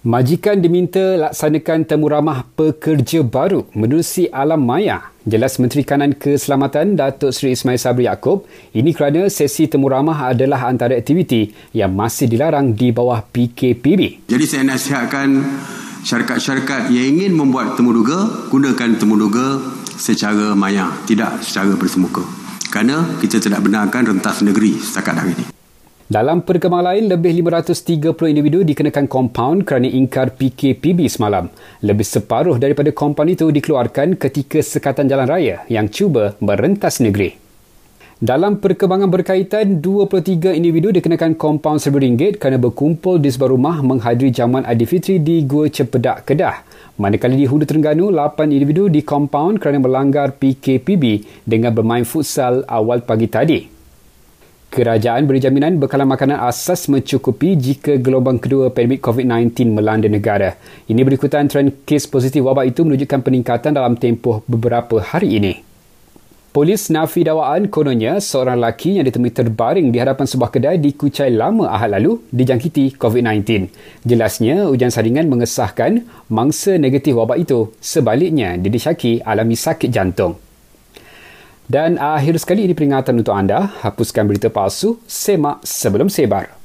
Majikan diminta laksanakan temu ramah pekerja baru menerusi alam maya. Jelas Menteri Kanan Keselamatan Datuk Seri Ismail Sabri Yaakob, ini kerana sesi temu ramah adalah antara aktiviti yang masih dilarang di bawah PKPB. Jadi saya nasihatkan syarikat-syarikat yang ingin membuat temuduga, gunakan temuduga secara maya, tidak secara bersemuka. Kerana kita tidak benarkan rentas negeri setakat hari ini. Dalam perkembangan lain, lebih 530 individu dikenakan kompaun kerana ingkar PKPB semalam. Lebih separuh daripada kompaun itu dikeluarkan ketika sekatan jalan raya yang cuba merentas negeri. Dalam perkembangan berkaitan, 23 individu dikenakan kompaun RM1,000 kerana berkumpul di sebuah rumah menghadiri jamuan Aidilfitri di Gua Cepedak, Kedah. Manakala di Hulu Terengganu, 8 individu dikompaun kerana melanggar PKPB dengan bermain futsal awal pagi tadi. Kerajaan beri jaminan bekalan makanan asas mencukupi jika gelombang kedua pandemik COVID-19 melanda negara. Ini berikutan trend kes positif wabak itu menunjukkan peningkatan dalam tempoh beberapa hari ini. Polis nafi dakwaan kononnya seorang lelaki yang ditemui terbaring di hadapan sebuah kedai di Kuchai Lama Ahad lalu dijangkiti COVID-19. Jelasnya, ujian saringan mengesahkan mangsa negatif wabak itu, sebaliknya didisyaki alami sakit jantung. Dan akhir sekali ini peringatan untuk anda, hapuskan berita palsu, semak sebelum sebar.